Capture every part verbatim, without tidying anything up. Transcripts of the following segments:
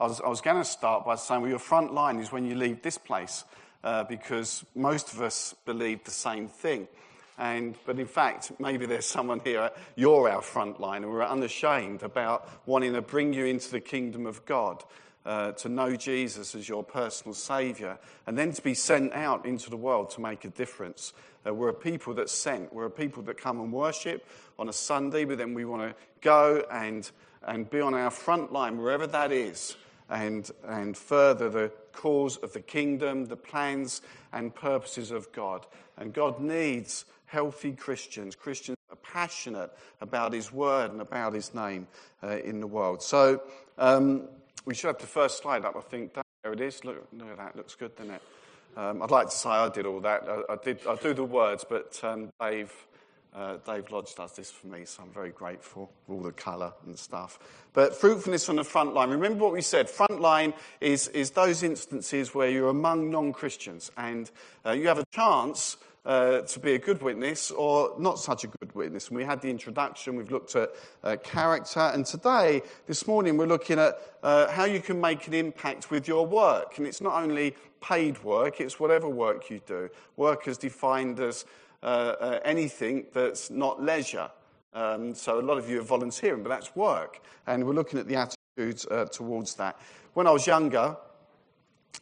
I was, I was going to start by saying, well, your front line is when you leave this place, uh, because most of us believe the same thing. And, but in fact, maybe there's someone here, you're our front line, and we're unashamed about wanting to bring you into the kingdom of God, uh, to know Jesus as your personal saviour, and then to be sent out into the world to make a difference. Uh, we're a people that's sent. We're a people that come and worship on a Sunday, but then we want to go and and be on our front line, wherever that is, and and further the cause of the kingdom, the plans and purposes of God. And God needs healthy Christians. Christians are passionate about his word and about his name uh, in the world. So um, we should have the first slide up, I think. There it is. Look, look at that. Looks good, doesn't it? Um, I'd like to say I did all that. I, I did. I do the words, but um, Dave, uh, Dave Lodge does this for me, so I'm very grateful for all the colour and stuff. But fruitfulness on the front line. Remember what we said. Front line is, is those instances where you're among non-Christians and uh, you have a chance Uh, to be a good witness or not such a good witness. And we had the introduction, we've looked at uh, character, and today, this morning, we're looking at uh, how you can make an impact with your work. And it's not only paid work, it's whatever work you do. Work is defined as uh, uh, anything that's not leisure. Um, so a lot of you are volunteering, but that's work. And we're looking at the attitudes uh, towards that. When I was younger,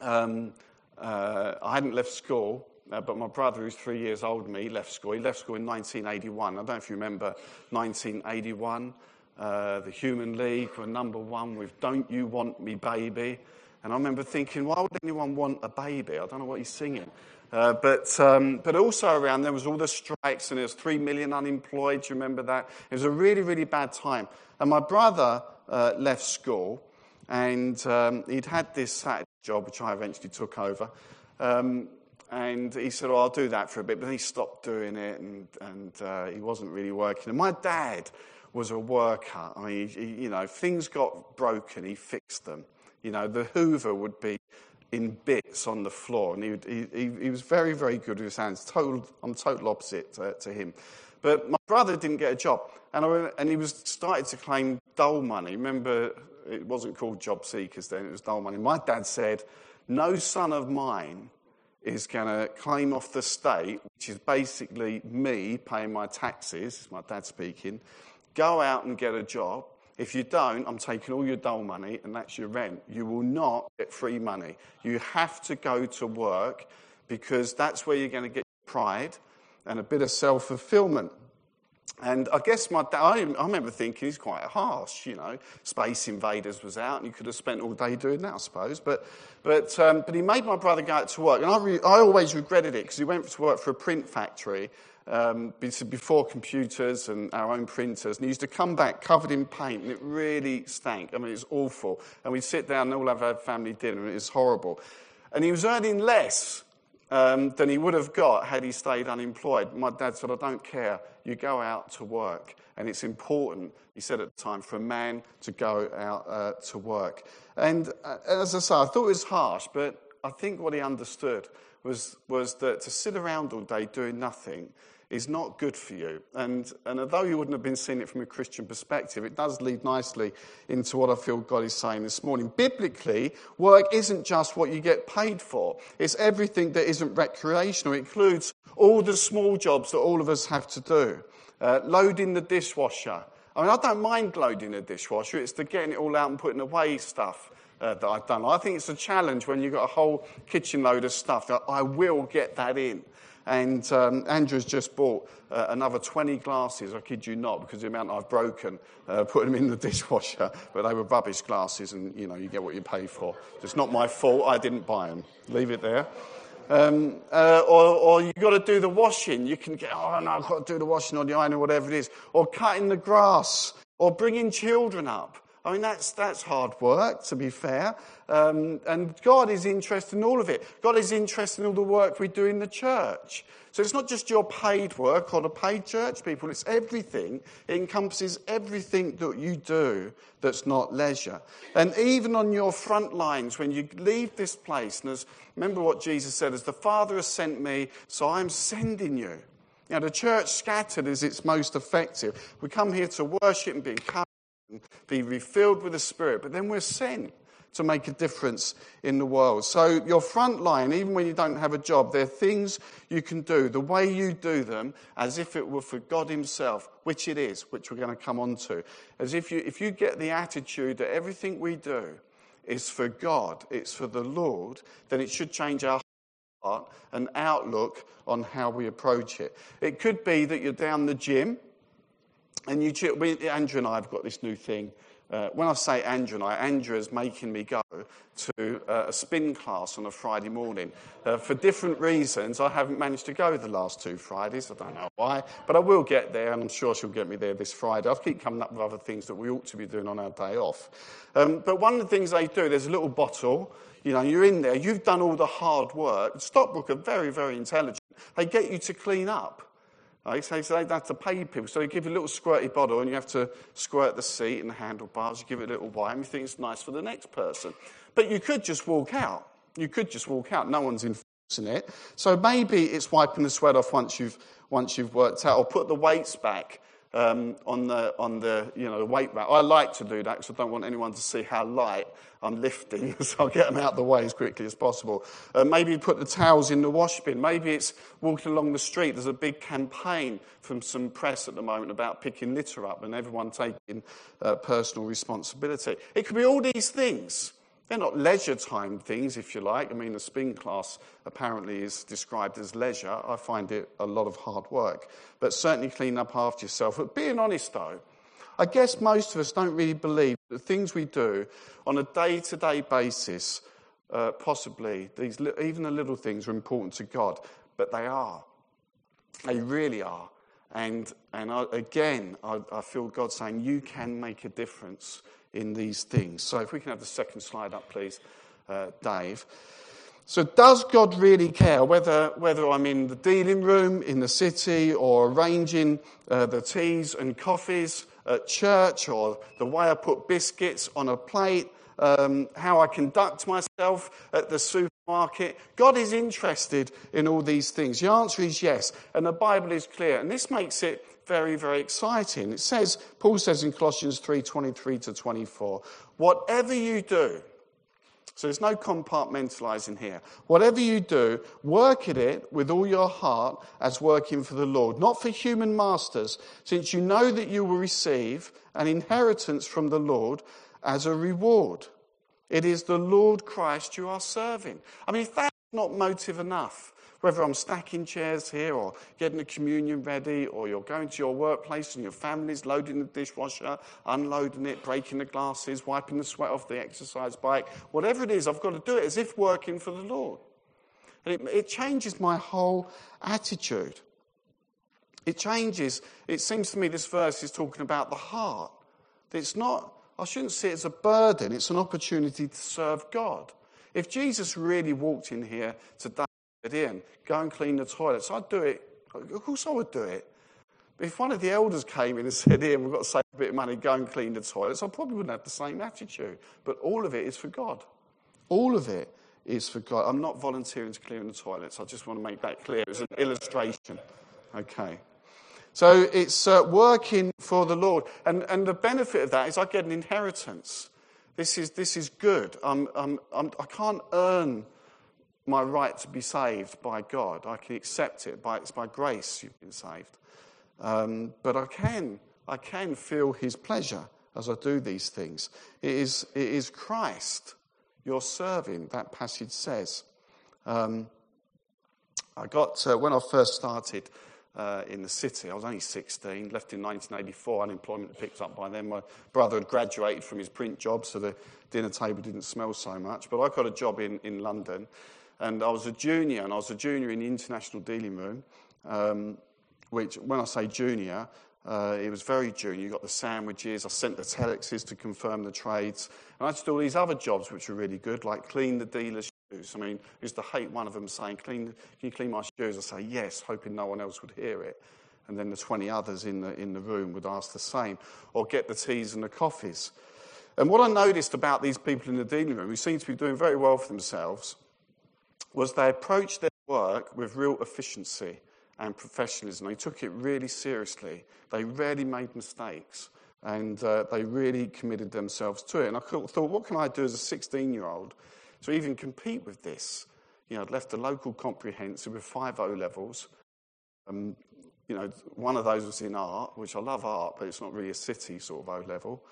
um, uh, I hadn't left school, Uh, but my brother, who's three years older than me, left school. He left school in nineteen eighty-one. I don't know if you remember nineteen eighty-one. Uh, the Human League were number one with Don't You Want Me, Baby. And I remember thinking, why would anyone want a baby? I don't know what he's singing. Uh, but um, but also around there was all the strikes, and there was three million unemployed. Do you remember that? It was a really, really bad time. And my brother uh, left school, and um, he'd had this Saturday job, which I eventually took over. Um And he said, oh, I'll do that for a bit. But then he stopped doing it, and, and uh, he wasn't really working. And my dad was a worker. I mean, he, he, you know, things got broken, he fixed them. You know, the Hoover would be in bits on the floor. And he, would, he, he, he was very, very good with his hands. Total, I'm total opposite to, to him. But my brother didn't get a job. And, I, and he was started to claim dole money. Remember, it wasn't called job seekers then. It was dole money. My dad said, no son of mine is going to claim off the state, which is basically me paying my taxes, my dad speaking, go out and get a job. If you don't, I'm taking all your dole money, and that's your rent. You will not get free money. You have to go to work, because that's where you're going to get pride and a bit of self-fulfillment. And I guess my dad, I, I remember thinking he's quite harsh, you know. Space Invaders was out, and you could have spent all day doing that, I suppose. But but um, but he made my brother go out to work. And I, re, I always regretted it, because he went to work for a print factory um, before computers and our own printers. And he used to come back covered in paint, and it really stank. I mean, it was awful. And we'd sit down and all have our family dinner, and it was horrible. And he was earning less Um, than he would have got had he stayed unemployed. My dad said, I don't care. You go out to work. And it's important, he said at the time, for a man to go out uh, to work. And uh, as I say, I thought it was harsh, but I think what he understood was was that to sit around all day doing nothing is not good for you. And, and although you wouldn't have been seeing it from a Christian perspective, it does lead nicely into what I feel God is saying this morning. Biblically, work isn't just what you get paid for. It's everything that isn't recreational. It includes all the small jobs that all of us have to do. Uh, loading the dishwasher. I mean, I don't mind loading the dishwasher. It's the getting it all out and putting away stuff uh, that I've done. I think it's a challenge when you've got a whole kitchen load of stuff that I will get that in. And um, Andrew's just bought uh, another twenty glasses, I kid you not, because the amount I've broken, uh, put them in the dishwasher, but they were rubbish glasses, and, you know, you get what you pay for. It's not my fault, I didn't buy them. Leave it there. Um, uh, or, or you've got to do the washing. You can get, oh, no, I've got to do the washing on the iron or whatever it is. Or cutting the grass, or bringing children up. I mean, that's that's hard work, to be fair. Um, and God is interested in all of it. God is interested in all the work we do in the church. So it's not just your paid work or the paid church people. It's everything. It encompasses everything that you do that's not leisure. And even on your front lines, when you leave this place, and as, remember what Jesus said, as the Father has sent me, so I'm sending you. Now, the church scattered is its most effective. We come here to worship and be encouraged, be refilled with the Spirit, but then we're sent. to make a difference in the world. So your front line, even when you don't have a job, there are things you can do, the way you do them, as if it were for God himself, which it is, which we're going to come on to. As if you, if you get the attitude that everything we do is for God, it's for the Lord, then it should change our heart and outlook on how we approach it. It could be that you're down the gym, and you, we, Andrew and I have got this new thing. Uh, when I say Andrew and I, Andrew is making me go to uh, a spin class on a Friday morning. Uh, for different reasons, I haven't managed to go the last two Fridays. I don't know why, but I will get there, and I'm sure she'll get me there this Friday. I keep coming up with other things that we ought to be doing on our day off. Um, but one of the things they do, there's a little bottle. You know, you're in there. You've done all the hard work. Stockbrook are very, very intelligent. They get you to clean up. Like, so they have to pay people. So they give you a little squirty bottle and you have to squirt the seat and the handlebars. You give it a little while and you think it's nice for the next person. But you could just walk out. You could just walk out. No one's enforcing it. So maybe it's wiping the sweat off once you've once you've worked out, or put the weights back um, on the on the you know the weight rack. I like to do that because I don't want anyone to see how light I'm lifting, so I'll get them out of the way as quickly as possible. Uh, maybe put the towels in the wash bin. Maybe it's walking along the street. There's a big campaign from some press at the moment about picking litter up and everyone taking uh, personal responsibility. It could be all these things. They're not leisure time things, if you like. I mean, the spin class apparently is described as leisure. I find it a lot of hard work. But certainly clean up after yourself. But being honest, though, I guess most of us don't really believe that the things we do on a day-to-day basis, uh, possibly, these li- even the little things are important to God, but they are. They really are. And and I, again, I, I feel God saying, you can make a difference in these things. So if we can have the second slide up, please, uh, Dave. So does God really care whether whether I'm in the dealing room, in the city, or arranging uh, the teas and coffees at church, or the way I put biscuits on a plate, um, how I conduct myself at the supermarket? God is interested in all these things. The answer is yes, and the Bible is clear, and this makes it very, very exciting. It says, Paul says in Colossians three twenty-three to twenty-four, whatever you do, so there's no compartmentalizing here. Whatever you do, work at it with all your heart as working for the Lord, not for human masters, since you know that you will receive an inheritance from the Lord as a reward. It is the Lord Christ you are serving. I mean, if that's not motive enough, whether I'm stacking chairs here or getting the communion ready, or you're going to your workplace and your family's loading the dishwasher, unloading it, breaking the glasses, wiping the sweat off the exercise bike, whatever it is, I've got to do it as if working for the Lord. And it, it changes my whole attitude. It changes. It seems to me this verse is talking about the heart. It's not, I shouldn't see it as a burden. It's an opportunity to serve God. If Jesus really walked in here today, in, go and clean the toilets, I'd do it. Of course I would do it. But if one of the elders came in and said, Ian, we've got to save a bit of money, go and clean the toilets, I probably wouldn't have the same attitude. But all of it is for God. All of it is for God. I'm not volunteering to clean the toilets. I just want to make that clear. It's an illustration. Okay. So it's uh, working for the Lord. And, and the benefit of that is I get an inheritance. This is this is good. I'm, I'm, I'm, I can't earn my right to be saved by God. I can accept it. By, it's by grace you've been saved. Um, but I can I can feel his pleasure as I do these things. It is, it is Christ you're serving, that passage says. Um, I got, uh, when I first started uh, in the city, I was only sixteen, left in nineteen eighty-four, unemployment had picked up by then. My brother had graduated from his print job, so the dinner table didn't smell so much. But I got a job in, in London. And I was a junior, and I was a junior in the international dealing room, um, which, when I say junior, uh, it was very junior. You got the sandwiches, I sent the telexes to confirm the trades, and I had to do all these other jobs which were really good, like clean the dealer's shoes. I mean, I used to hate one of them saying, "Clean, can you clean my shoes?" I say, "Yes," hoping no one else would hear it. And then the twenty others in the, in the room would ask the same, or get the teas and the coffees. And what I noticed about these people in the dealing room, who seemed to be doing very well for themselves, was they approached their work with real efficiency and professionalism. They took it really seriously. They rarely made mistakes. and uh, they really committed themselves to it. And I thought, what can I do as a sixteen-year-old to even compete with this? You know, I'd left the local comprehensive with five O levels. Um, you know, one of those was in art, which I love art, but it's not really a city sort of O level.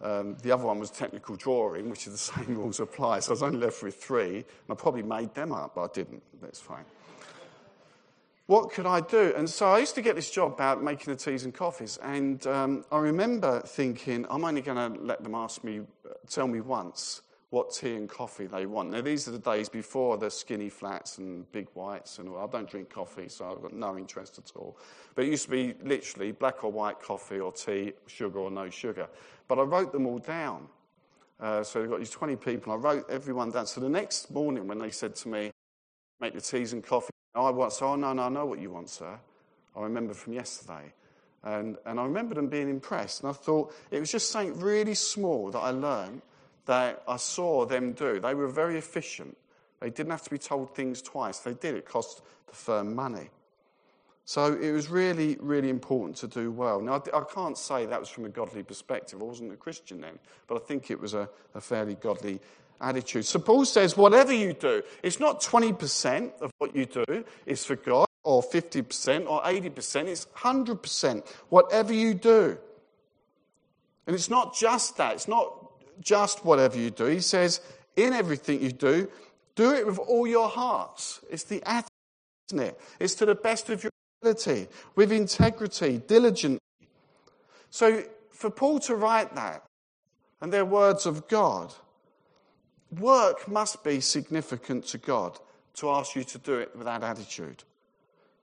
Um, the other one was technical drawing, which is the same rules apply. So I was only left with three, and I probably made them up, but I didn't. That's fine. What could I do? And so I used to get this job about making the teas and coffees, and um, I remember thinking, I'm only going to let them ask me, tell me once what tea and coffee they want. Now, these are the days before the skinny flats and big whites, and all. I don't drink coffee, so I've got no interest at all. But it used to be literally black or white coffee or tea, sugar or no sugar. But I wrote them all down. Uh, so we've got these twenty people, and I wrote everyone down. So the next morning when they said to me, make the teas and coffee, I want, so, oh, no, no, I know what you want, sir. I remember from yesterday. And, and I remember them being impressed. And I thought, it was just something really small that I learned that I saw them do. They were very efficient. They didn't have to be told things twice. They did. It cost the firm money. So it was really, really important to do well. Now, I, I can't say that was from a godly perspective. I wasn't a Christian then, but I think it was a, a fairly godly attitude. So Paul says, whatever you do, it's not twenty percent of what you do is for God, or fifty percent, or eighty percent. It's one hundred percent, whatever you do. And it's not just that. It's not just whatever you do. He says, in everything you do, do it with all your hearts. It's the attitude, isn't it? It's to the best of your ability, with integrity, diligently. So for Paul to write that, and they're words of God, work must be significant to God to ask you to do it with that attitude.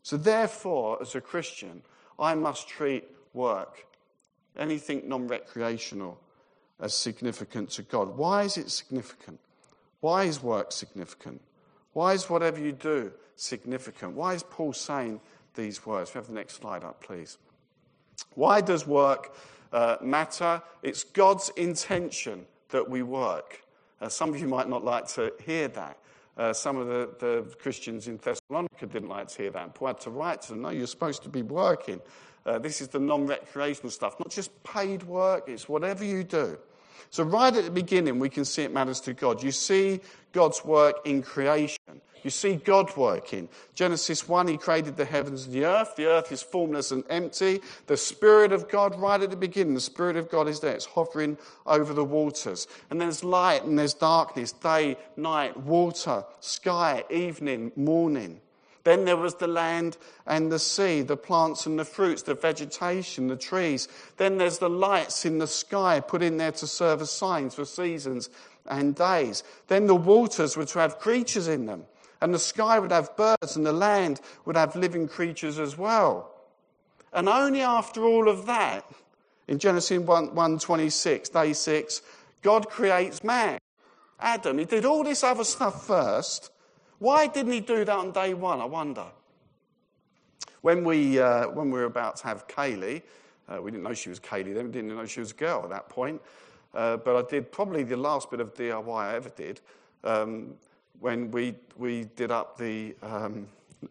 So therefore, as a Christian, I must treat work, anything non-recreational, as significant to God. Why is it significant? Why is work significant? Why is whatever you do significant? Why is Paul saying these words? If you have the next slide up, please. Why does work uh, matter? It's God's intention that we work. Uh, some of you might not like to hear that. Uh, some of the, the Christians in Thessalonica didn't like to hear that. And Paul had to write to them, no, you're supposed to be working. Uh, this is the non-recreational stuff, not just paid work, it's whatever you do. So right at the beginning, we can see it matters to God. You see God's work in creation. You see God working. Genesis one, he created the heavens and the earth. The earth is formless and empty. The Spirit of God, right at the beginning, the Spirit of God is there. It's hovering over the waters. And there's light and there's darkness, day, night, water, sky, evening, morning. Then there was the land and the sea, the plants and the fruits, the vegetation, the trees. Then there's the lights in the sky put in there to serve as signs for seasons and days. Then the waters were to have creatures in them, and the sky would have birds, and the land would have living creatures as well. And only after all of that, in Genesis one twenty-six, day six, God creates man. Adam, he did all this other stuff first. Why didn't he do that on day one, I wonder? When we uh, when we were about to have Kaylee, uh, we didn't know she was Kaylee then, we didn't know she was a girl at that point, uh, but I did probably the last bit of D I Y I ever did, um, when we we did up the, um,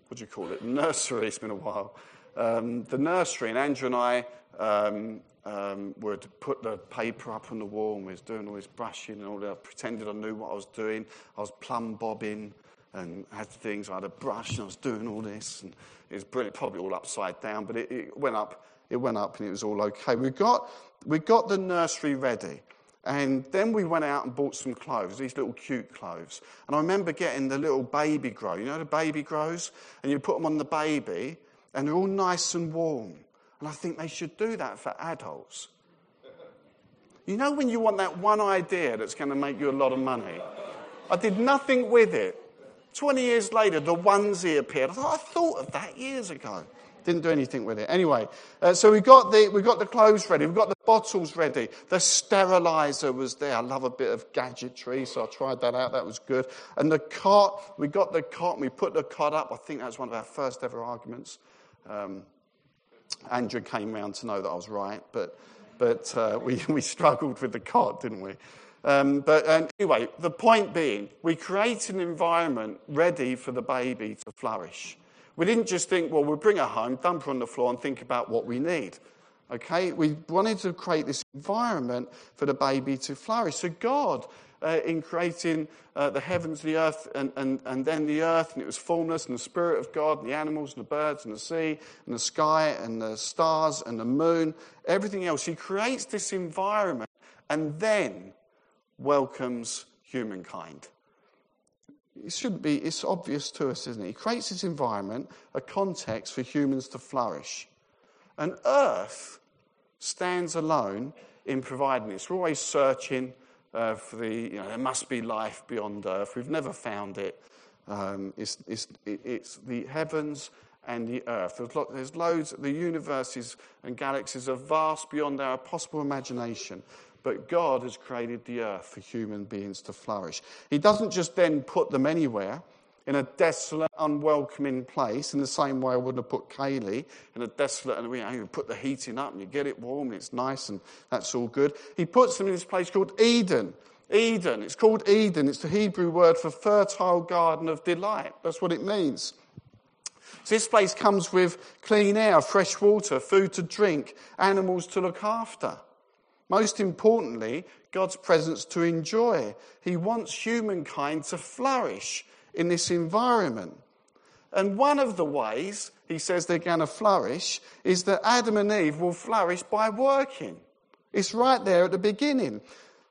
what do you call it, nursery, it's been a while, um, the nursery, and Andrew and I um, um, would put the paper up on the wall, and we was doing all this brushing and all that. I pretended I knew what I was doing, I was plumb bobbing, and had things, I had a brush, and I was doing all this, and it was brilliant, probably all upside down, but it, it went up, it went up, and it was all okay. We got we got the nursery ready, and then we went out and bought some clothes, these little cute clothes, and I remember getting the little baby grow, you know the baby grows, and you put them on the baby, and they're all nice and warm, and I think they should do that for adults. You know when you want that one idea that's going to make you a lot of money? I did nothing with it. Twenty years later, the onesie appeared. I thought, I thought of that years ago. Didn't do anything with it. Anyway, uh, so we got the we got the clothes ready. We got the bottles ready. The sterilizer was there. I love a bit of gadgetry, so I tried that out. That was good. And the cot, we got the cot. And we put the cot up. I think that was one of our first ever arguments. Um, Andrew came round to know that I was right, but but uh, we we struggled with the cot, didn't we? Um, but um, anyway, the point being, we create an environment ready for the baby to flourish. We didn't just think, well, we'll bring her home, dump her on the floor, and think about what we need. Okay, we wanted to create this environment for the baby to flourish. So God, uh, in creating uh, the heavens, the earth, and, and, and then the earth, and it was formless, and the Spirit of God, and the animals, and the birds, and the sea, and the sky, and the stars, and the moon, everything else. He creates this environment and then welcomes humankind. It shouldn't be, it's obvious to us, isn't it? He creates this environment, a context for humans to flourish. And earth stands alone in providing this. We're always searching uh, for the, you know, there must be life beyond earth. We've never found it. Um, it's, it's, it's the heavens and the earth. There's, lo- there's loads, the universes and galaxies are vast beyond our possible imagination. But God has created the earth for human beings to flourish. He doesn't just then put them anywhere, in a desolate, unwelcoming place, in the same way I would have put Kaylee in a desolate, and you know, you put the heating up and you get it warm and it's nice and that's all good. He puts them in this place called Eden. Eden. It's called Eden. It's the Hebrew word for fertile garden of delight. That's what it means. So this place comes with clean air, fresh water, food to drink, animals to look after. Most importantly, God's presence to enjoy. He wants humankind to flourish in this environment. And one of the ways he says they're going to flourish is that Adam and Eve will flourish by working. It's right there at the beginning.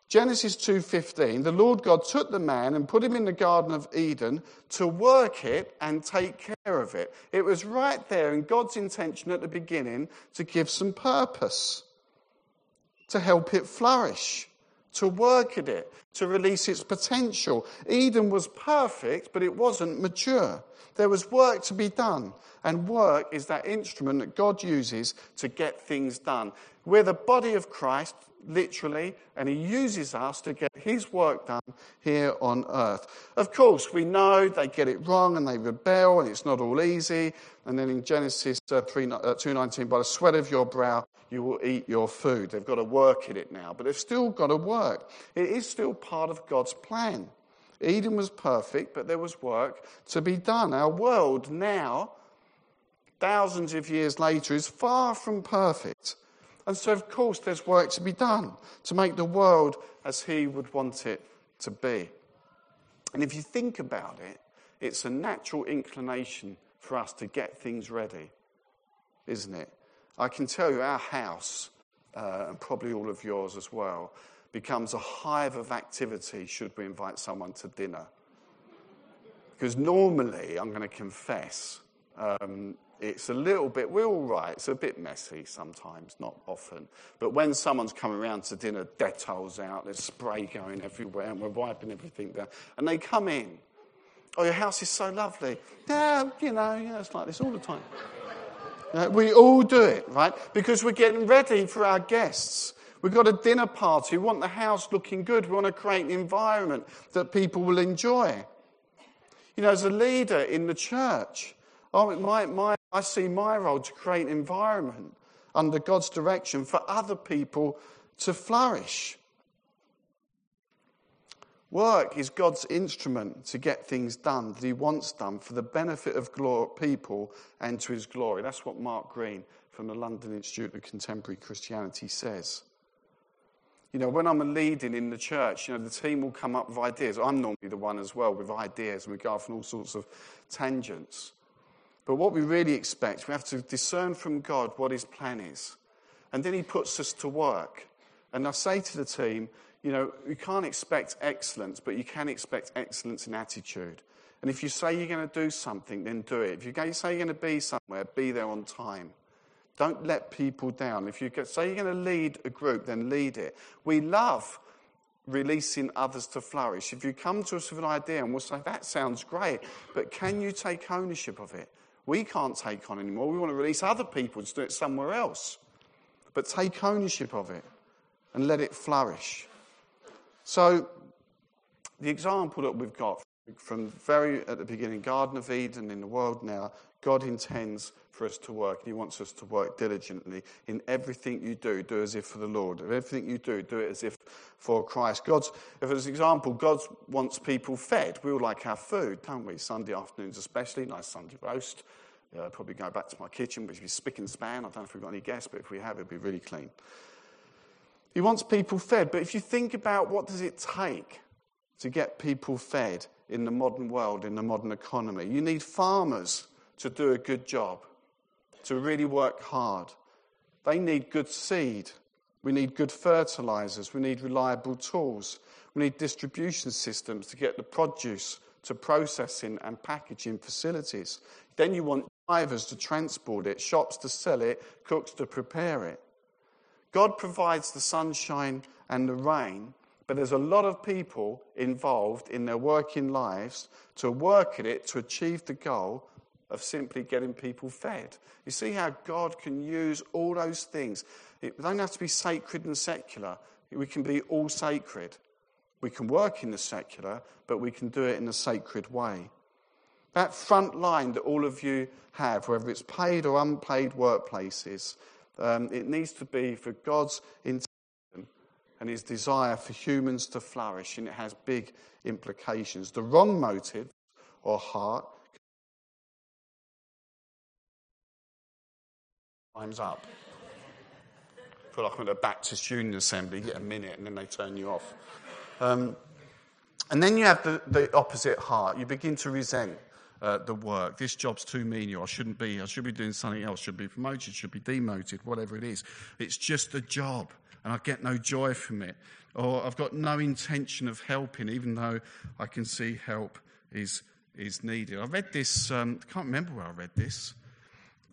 Genesis two fifteen, the Lord God took the man and put him in the Garden of Eden to work it and take care of it. It was right there in God's intention at the beginning to give some purpose, to help it flourish, to work at it, to release its potential. Eden was perfect, but it wasn't mature. There was work to be done, and work is that instrument that God uses to get things done. We're the body of Christ, literally, and he uses us to get his work done here on earth. Of course, we know they get it wrong, and they rebel, and it's not all easy. And then in Genesis two nineteen, by the sweat of your brow, you will eat your food. They've got to work at it now, but they've still got to work. It is still part of God's plan. Eden was perfect, but there was work to be done. Our world now, thousands of years later, is far from perfect. And so, of course, there's work to be done to make the world as he would want it to be. And if you think about it, it's a natural inclination for us to get things ready, isn't it? I can tell you our house, uh, and probably all of yours as well, becomes a hive of activity should we invite someone to dinner. Because normally, I'm going to confess, um, it's a little bit, we're all right, it's a bit messy sometimes, not often. But when someone's coming around to dinner, Dettol's out, there's spray going everywhere, and we're wiping everything down. And they come in, oh, your house is so lovely. Yeah, you know, yeah, it's like this all the time. We all do it, right? Because we're getting ready for our guests. We've got a dinner party. We want the house looking good. We want to create an environment that people will enjoy. You know, as a leader in the church, oh, my, my, I see my role to create an environment under God's direction for other people to flourish. Work is God's instrument to get things done that he wants done for the benefit of glor- people and to his glory. That's what Mark Green from the London Institute of Contemporary Christianity says. You know, when I'm leading in the church, you know, the team will come up with ideas. I'm normally the one as well with ideas, and we go off on all sorts of tangents. But what we really expect, we have to discern from God what his plan is. And then he puts us to work. And I say to the team, you know, you can't expect excellence, but you can expect excellence in attitude. And if you say you're going to do something, then do it. If you say you're going to be somewhere, be there on time. Don't let people down. If you say you're going to lead a group, then lead it. We love releasing others to flourish. If you come to us with an idea and we'll say, that sounds great, but can you take ownership of it? We can't take on anymore. We want to release other people to do it somewhere else. But take ownership of it and let it flourish. So, the example that we've got from very at the beginning, Garden of Eden in the world now, God intends for us to work, and he wants us to work diligently. In everything you do, do as if for the Lord. In everything you do, do it as if for Christ. God's, if as an example, God wants people fed. We all like our food, don't we? Sunday afternoons especially, nice Sunday roast, Uh, probably go back to my kitchen, which is spick and span. I don't know if we've got any guests, but if we have, it'd be really clean. He wants people fed, but if you think about what does it take to get people fed in the modern world, in the modern economy, you need farmers to do a good job, to really work hard. They need good seed. We need good fertilizers. We need reliable tools. We need distribution systems to get the produce to processing and packaging facilities. Then you want drivers to transport it, shops to sell it, cooks to prepare it. God provides the sunshine and the rain, but there's a lot of people involved in their working lives to work at it to achieve the goal of simply getting people fed. You see how God can use all those things. It don't have to be sacred and secular. We can be all sacred. We can work in the secular, but we can do it in a sacred way. That front line that all of you have, whether it's paid or unpaid workplaces, um, it needs to be for God's intention and his desire for humans to flourish, and it has big implications. The wrong motive or heart time's up. I feel like I'm at a Baptist Union Assembly, you get a minute and then they turn you off. Um, and then you have the, the opposite heart. You begin to resent uh, the work. This job's too menial. I shouldn't be. I should be doing something else. Should be promoted. Should be demoted. Whatever it is. It's just a job, and I get no joy from it. Or I've got no intention of helping, even though I can see help is is needed. I read this. Um, I can't remember where I read this.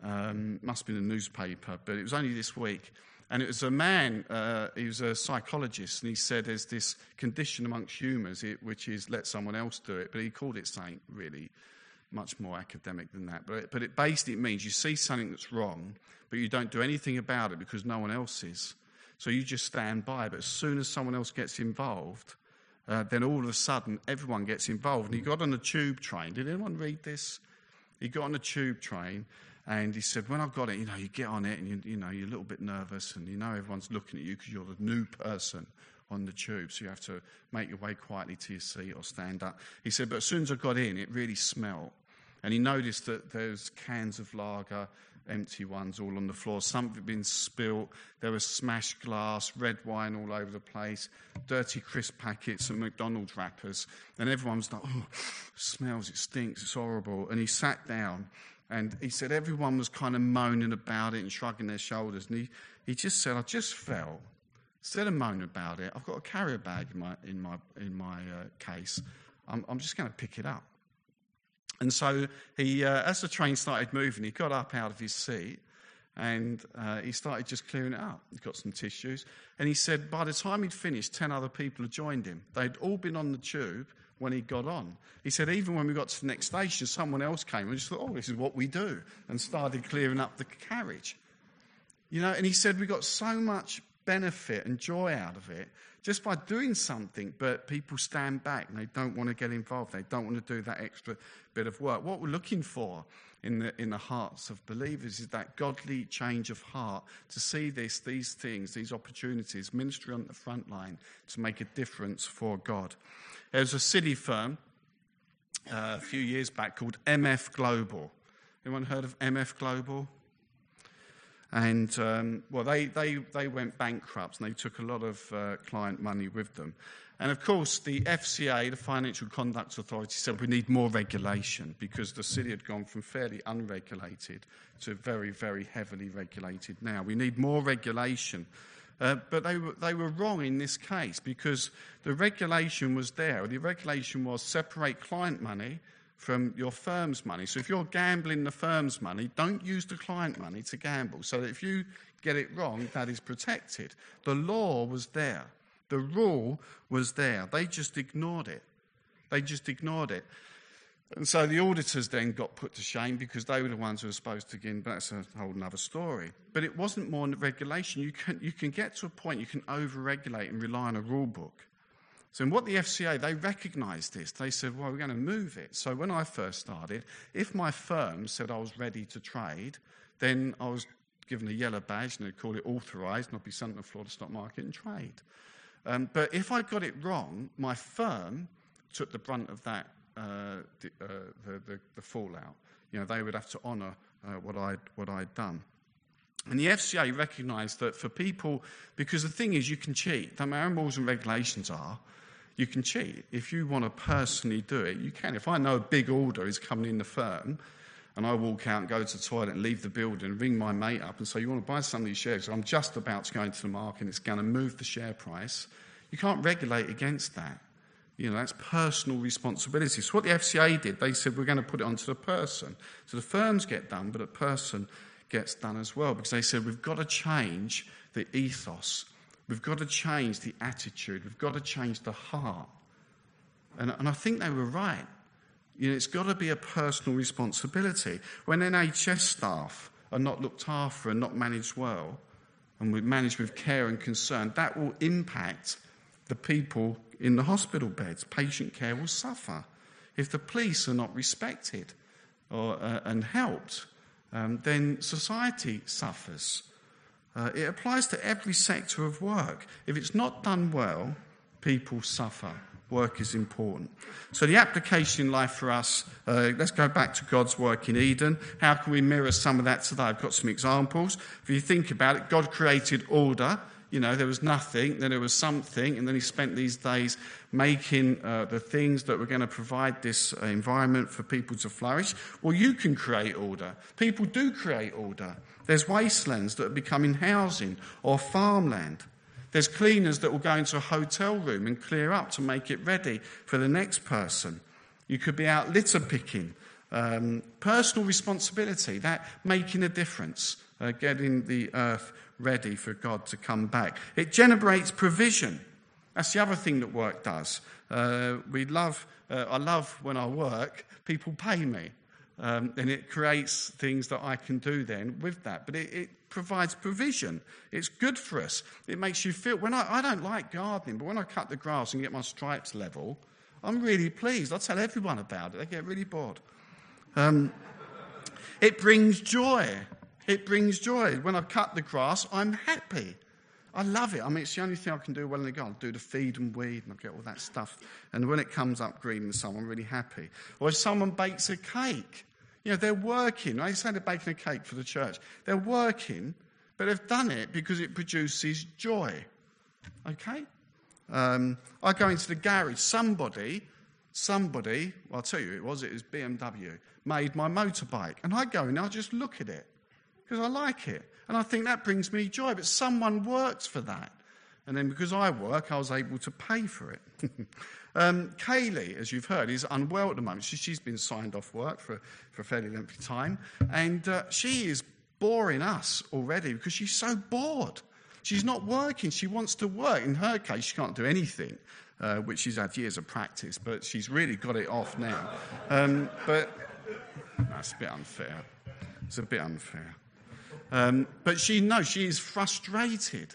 Um, must have been a newspaper, but it was only this week. And it was a man, uh, he was a psychologist, and he said there's this condition amongst humans, it, which is let someone else do it. But he called it something really much more academic than that. But it, but it basically means you see something that's wrong, but you don't do anything about it because no one else is. So you just stand by. But as soon as someone else gets involved, uh, then all of a sudden everyone gets involved. And he got on a tube train. Did anyone read this? He got on a tube train. And he said, when I've got it, you know, you get on it and, you, you know, you're a little bit nervous and you know everyone's looking at you because you're the new person on the tube. So you have to make your way quietly to your seat or stand up. He said, but as soon as I got in, it really smelled. And he noticed that there's cans of lager, empty ones all on the floor. Something had been spilt. There was smashed glass, red wine all over the place, dirty crisp packets and McDonald's wrappers. And everyone's like, oh, it smells, it stinks, it's horrible. And he sat down. And he said everyone was kind of moaning about it and shrugging their shoulders. And he, he just said, I just felt, instead of moaning about it, I've got a carrier bag in my in my, in my uh, case. I'm, I'm just going to pick it up. And so he, uh, as the train started moving, he got up out of his seat and uh, he started just clearing it up. He got some tissues. And he said by the time he'd finished, ten other people had joined him. They'd all been on the tube when he got on. He said, even when we got to the next station, someone else came and just thought, oh, this is what we do, and started clearing up the carriage. You know, and he said, we got so much benefit and joy out of it just by doing something, but people stand back and they don't want to get involved. They don't want to do that extra bit of work. What we're looking for in the in the hearts of believers is that godly change of heart to see this, these things, these opportunities, ministry on the front line to make a difference for God. There was a city firm uh, a few years back called M F Global. Anyone heard of M F Global? And, um, well, they, they, they went bankrupt and they took a lot of uh, client money with them. And, of course, the F C A, the Financial Conduct Authority, said we need more regulation because the city had gone from fairly unregulated to very, very heavily regulated now. We need more regulation. Uh, but they were, they were wrong in this case because the regulation was there. The regulation was separate client money from your firm's money. So if you're gambling the firm's money, don't use the client money to gamble. So that if you get it wrong, that is protected. The law was there. The rule was there. They just ignored it. They just ignored it. And so the auditors then got put to shame because they were the ones who were supposed to get, but that's a whole other story. But it wasn't more regulation. You can, you can get to a point you can over-regulate and rely on a rule book. So in what the F C A, they recognised this. They said, well, we're going to move it. So when I first started, if my firm said I was ready to trade, then I was given a yellow badge and they'd call it authorised and I'd be sent to the Florida stock market and trade. Um, but if I got it wrong, my firm took the brunt of that uh, the, uh, the, the, the fallout. You know, they would have to honour uh, what I'd what I'd done. And the F C A recognised that for people, because the thing is, you can cheat. No matter what rules and regulations are, you can cheat. If you want to personally do it, you can. If I know a big order is coming in the firm, and I walk out and go to the toilet and leave the building and ring my mate up and say, you want to buy some of these shares? I'm just about to go into the market and it's going to move the share price. You can't regulate against that. You know, that's personal responsibility. So what the F C A did, they said, we're going to put it onto the person. So the firms get done, but the person gets done as well, because they said, we've got to change the ethos. We've got to change the attitude. We've got to change the heart. And, and I think they were right. You know, it's got to be a personal responsibility. When N H S staff are not looked after and not managed well, and we managed with care and concern, that will impact the people in the hospital beds. Patient care will suffer. If the police are not respected or, uh, and helped, um, then society suffers. Uh, it applies to every sector of work. If it's not done well, people suffer. Work is important. So the application in life for us, uh, let's go back to God's work in Eden. How can we mirror some of that today? I've got some examples. If you think about it, God created order. You know, there was nothing, then there was something, and then he spent these days making uh, the things that were going to provide this uh, environment for people to flourish. Well, you can create order. People do create order. There's wastelands that are becoming housing or farmland. There's cleaners that will go into a hotel room and clear up to make it ready for the next person. You could be out litter picking. Um, personal responsibility, that making a difference, uh, getting the earth ready for God to come back. It generates provision. That's the other thing that work does. Uh, we love. Uh, I love when I work, people pay me. Um, and it creates things that I can do then with that. But it, it provides provision. It's good for us. It makes you feel... When I, I don't like gardening, but when I cut the grass and get my stripes level, I'm really pleased. I tell everyone about it. They get really bored. Um, it brings joy. It brings joy. When I cut the grass, I'm happy. I love it. I mean, it's the only thing I can do well in the garden. Do the feed and weed and I get all that stuff. And when it comes up green in the summer, I'm really happy. Or if someone bakes a cake... You know, they're working. I say they're baking a cake for the church. They're working, but they've done it because it produces joy. Okay? Um, I go into the garage. Somebody, somebody, well, I'll tell you who it was, it was B M W, made my motorbike. And I go in and I just look at it because I like it. And I think that brings me joy. But someone works for that. And then because I work, I was able to pay for it. um, Kaylee, as you've heard, is unwell at the moment. She, she's been signed off work for, for a fairly lengthy time. And uh, she is boring us already because she's so bored. She's not working. She wants to work. In her case, she can't do anything, uh, which she's had years of practice, but she's really got it off now. Um, but that's a bit unfair. It's a bit unfair. Um, but she knows she is frustrated.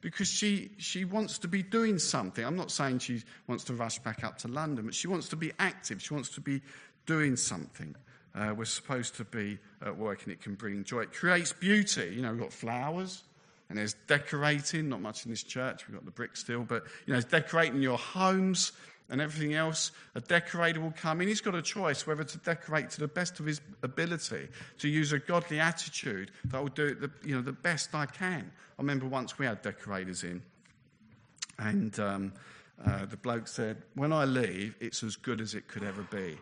Because she, she wants to be doing something. I'm not saying she wants to rush back up to London, but she wants to be active. She wants to be doing something. Uh, we're supposed to be at work, and it can bring joy. It creates beauty. You know, we've got flowers, and there's decorating. Not much in this church. We've got the brick still. But, you know, it's decorating your homes and everything else. A decorator will come in. He's got a choice whether to decorate to the best of his ability, to use a godly attitude that will do it the, you know, the best I can. I remember once we had decorators in, and um, uh, the bloke said, when I leave, it's as good as it could ever be.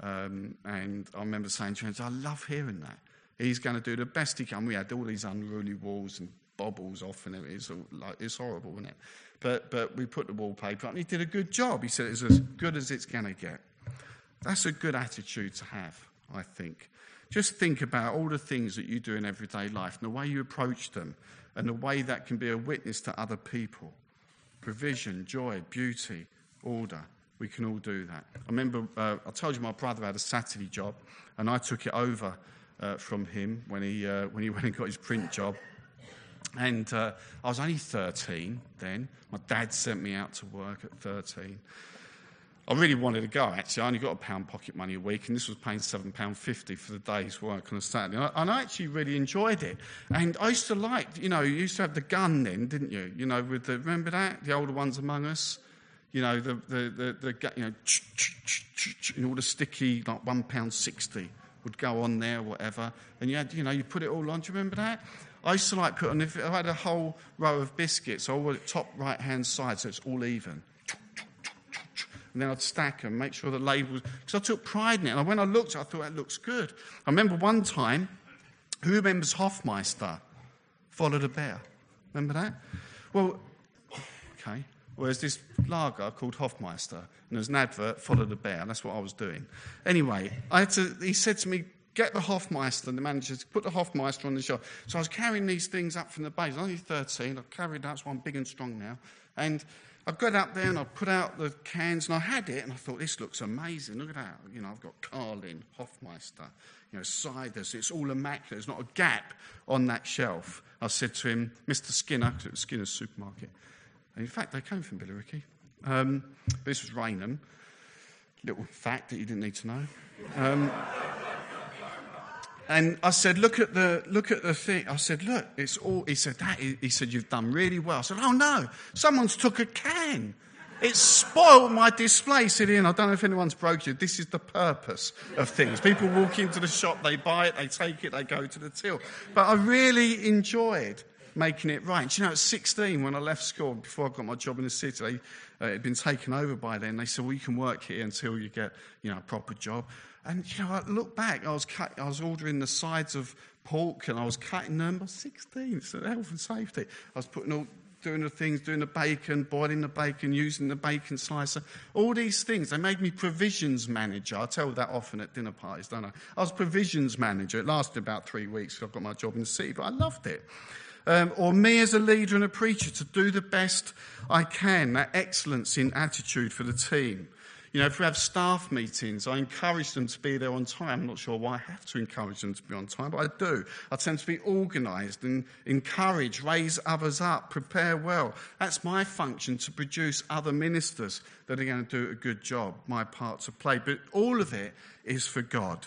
Um, and I remember saying to him, I love hearing that. He's going to do the best he can. We had all these unruly walls and bobbles off, and it was all, like, it's horrible, wasn't it? But but we put the wallpaper up, and he did a good job. He said it's as good as it's going to get. That's a good attitude to have, I think. Just think about all the things that you do in everyday life, and the way you approach them, and the way that can be a witness to other people. Provision, joy, beauty, order. We can all do that. I remember, uh, I told you my brother had a Saturday job, and I took it over uh, from him when he uh, when he went and got his print job. And uh, I was only thirteen then. My dad sent me out to work at thirteen. I really wanted to go, actually. I only got a pound pocket money a week, and this was paying seven pounds fifty for the day's work on a Saturday. And I, and I actually really enjoyed it. And I used to like, you know, you used to have the gun then, didn't you? You know, with the, remember that? The older ones among us? You know, the, the, the, the you know, in all the sticky, like one pound sixty would go on there, whatever. And you had, you know, you put it all on. Do you remember that? I used to like put on, if I had a whole row of biscuits, I would top right hand side so it's all even. And then I'd stack them, make sure the labels, because I took pride in it. And when I looked, I thought that looks good. I remember one time, who remembers Hoffmeister? Follow the bear. Remember that? Well, okay. Well, there's this lager called Hoffmeister, and there's an advert, follow the bear, and that's what I was doing. Anyway, I had to, he said to me, get the Hoffmeister, and the manager said, put the Hoffmeister on the shelf. So I was carrying these things up from the base. I was only thirteen, I carried that, so I'm big and strong now. And I got up there, and I put out the cans, and I had it, and I thought, this looks amazing, look at that. You know, I've got Carlin, Hoffmeister, you know, ciders, it's all immaculate, there's not a gap on that shelf. I said to him, Mister Skinner, because it was Skinner's supermarket. In fact, they came from Billericay. Um, this was Raynham. Little fact that you didn't need to know. Um, and I said, "Look at the look at the thing." I said, "Look, it's all." He said, "That." He said, "You've done really well." I said, "Oh no, someone's took a can. It spoiled my display." He said, "Ian, I don't know if anyone's broke you. This is the purpose of things. People walk into the shop, they buy it, they take it, they go to the till." But I really enjoyed making it right. And, you know, at sixteen, when I left school, before I got my job in the city, they, uh, it had been taken over by then. They said, well, you can work here until you get, you know, a proper job. And, you know, I look back, I was cut, I was ordering the sides of pork and I was cutting them. I was sixteen, so health and safety. I was putting all, doing the things, doing the bacon, boiling the bacon, using the bacon slicer. All these things. They made me provisions manager. I tell that often at dinner parties, don't I? I was provisions manager. It lasted about three weeks because I got my job in the city, but I loved it. Um, or me as a leader and a preacher, to do the best I can, that excellence in attitude for the team. You know, if we have staff meetings, I encourage them to be there on time. I'm not sure why I have to encourage them to be on time, but I do. I tend to be organised and encourage, raise others up, prepare well. That's my function, to produce other ministers that are going to do a good job, my part to play. But all of it is for God.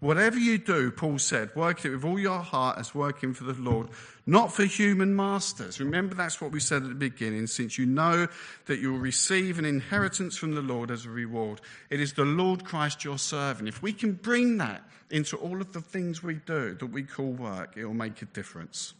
Whatever you do, Paul said, work it with all your heart as working for the Lord, not for human masters. Remember, that's what we said at the beginning, since you know that you'll receive an inheritance from the Lord as a reward. It is the Lord Christ your servant. If we can bring that into all of the things we do that we call work, it will make a difference.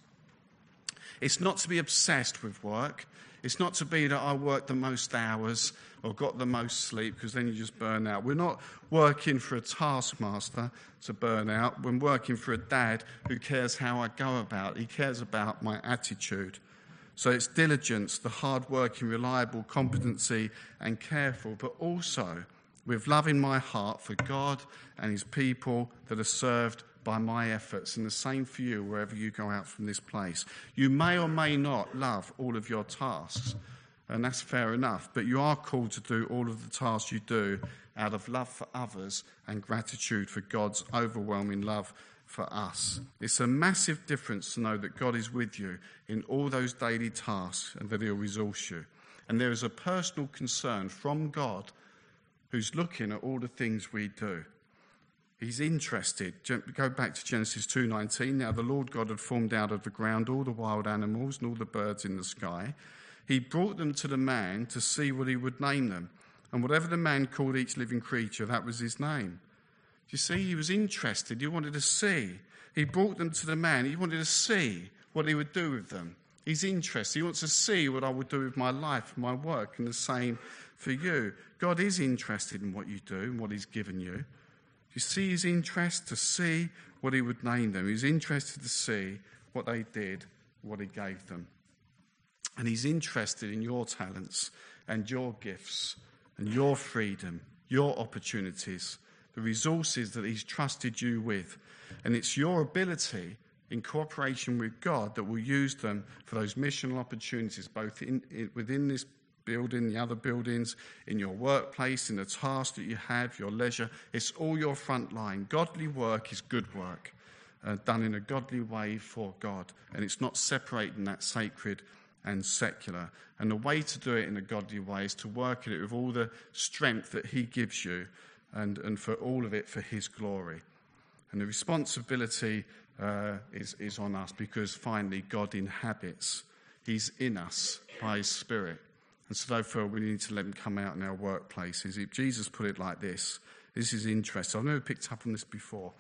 It's not to be obsessed with work. It's not to be that I work the most hours or got the most sleep, because then you just burn out. We're not working for a taskmaster to burn out. We're working for a dad who cares how I go about it. He cares about my attitude. So it's diligence, the hard-working, reliable, competency and careful, but also with love in my heart for God and his people that are served by my efforts, and the same for you wherever you go out from this place. You may or may not love all of your tasks, and that's fair enough, but you are called to do all of the tasks you do out of love for others and gratitude for God's overwhelming love for us. It's a massive difference to know that God is with you in all those daily tasks and that he'll resource you. And there is a personal concern from God who's looking at all the things we do. He's interested. Go back to Genesis two nineteen. Now the Lord God had formed out of the ground all the wild animals and all the birds in the sky. He brought them to the man to see what he would name them. And whatever the man called each living creature, that was his name. Do you see? He was interested. He wanted to see. He brought them to the man. He wanted to see what he would do with them. He's interested. He wants to see what I would do with my life, my work, and the same for you. God is interested in what you do and what he's given you. You see his interest to see what he would name them. He's interested to see what they did, what he gave them. And he's interested in your talents and your gifts and your freedom, your opportunities, the resources that he's trusted you with. And it's your ability in cooperation with God that will use them for those missional opportunities, both in, in, within this building, the other buildings, in your workplace, in the task that you have, your leisure. It's all your front line. Godly work is good work, uh, done in a godly way for God. And it's not separating that sacred and secular. And the way to do it in a godly way is to work at it with all the strength that he gives you, and, and for all of it for his glory. And the responsibility uh, is, is on us, because finally God inhabits. He's in us by his Spirit. And so therefore we need to let them come out in our workplaces. If Jesus put it like this, this is interesting. I've never picked up on this before.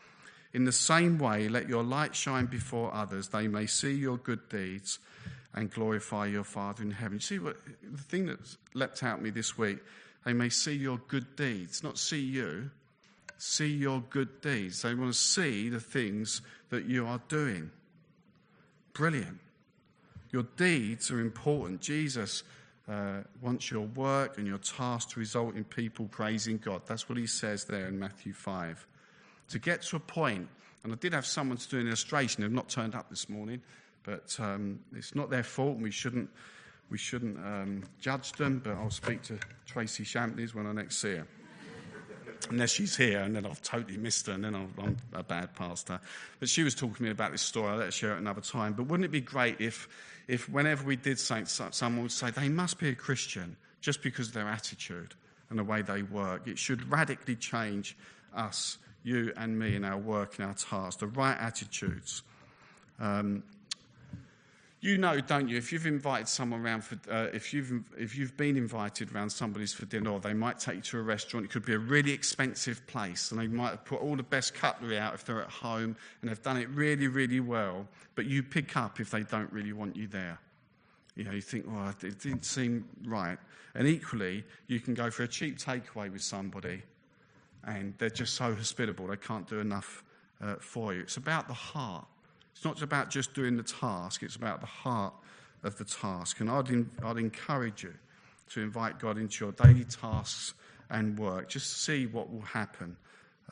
In the same way, let your light shine before others. They may see your good deeds and glorify your Father in heaven. You see, what the thing that leapt out at me this week, they may see your good deeds, not see you, see your good deeds. They want to see the things that you are doing. Brilliant. Your deeds are important. Jesus uh, wants your work and your task to result in people praising God. That's what he says there in Matthew five. To get to a point, and I did have someone to do an illustration, they've not turned up this morning, but um, it's not their fault and we shouldn't, we shouldn't um, judge them, but I'll speak to Tracy Shampneys when I next see her. Unless she's here, and then I've totally missed her, and then I'll, I'm a bad pastor. But she was talking to me about this story. I'll let her share it another time. But wouldn't it be great if, if whenever we did something, someone would say, they must be a Christian just because of their attitude and the way they work. It should radically change us, you and me, in our work, in our tasks, the right attitudes. Um, you know, don't you, if you've invited someone around, for, uh, if you've if you've been invited around somebody's for dinner, or they might take you to a restaurant, it could be a really expensive place, and they might have put all the best cutlery out if they're at home, and they've done it really, really well, but you pick up if they don't really want you there. You know, you think, well, it didn't seem right. And equally, you can go for a cheap takeaway with somebody, and they're just so hospitable, they can't do enough uh, for you. It's about the heart. It's not about just doing the task, it's about the heart of the task. And I'd, in, I'd encourage you to invite God into your daily tasks and work, just to see what will happen.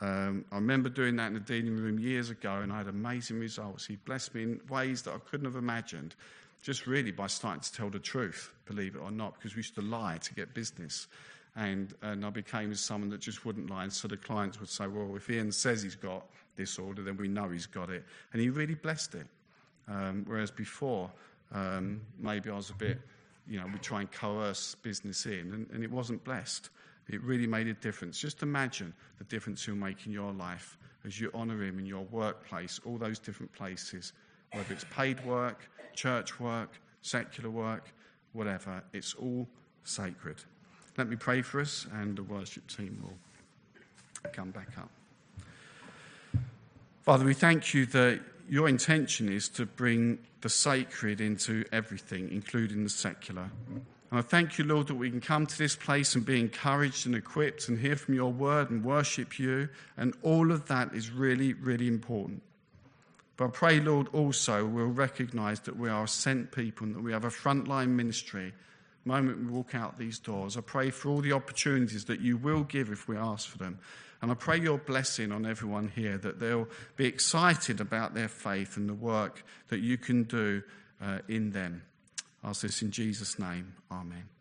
Um, I remember doing that in the dealing room years ago, and I had amazing results. He blessed me in ways that I couldn't have imagined, just really by starting to tell the truth, believe it or not, because we used to lie to get business. And, and I became someone that just wouldn't lie, and so the clients would say, well, if Ian says he's got this order, then we know he's got it. And he really blessed it. Um, whereas before, um, maybe I was a bit, you know, we try and coerce business in, and, and it wasn't blessed. It really made a difference. Just imagine the difference you'll make in your life as you honour him in your workplace, all those different places, whether it's paid work, church work, secular work, whatever. It's all sacred. Let me pray for us, and the worship team will come back up. Father, we thank you that your intention is to bring the sacred into everything, including the secular. And I thank you, Lord, that we can come to this place and be encouraged and equipped and hear from your word and worship you, and all of that is really, really important. But I pray, Lord, also we'll recognise that we are a sent people and that we have a frontline ministry. The moment we walk out these doors, I pray for all the opportunities that you will give if we ask for them. And I pray your blessing on everyone here, that they'll be excited about their faith and the work that you can do uh, in them. I ask this in Jesus' name. Amen.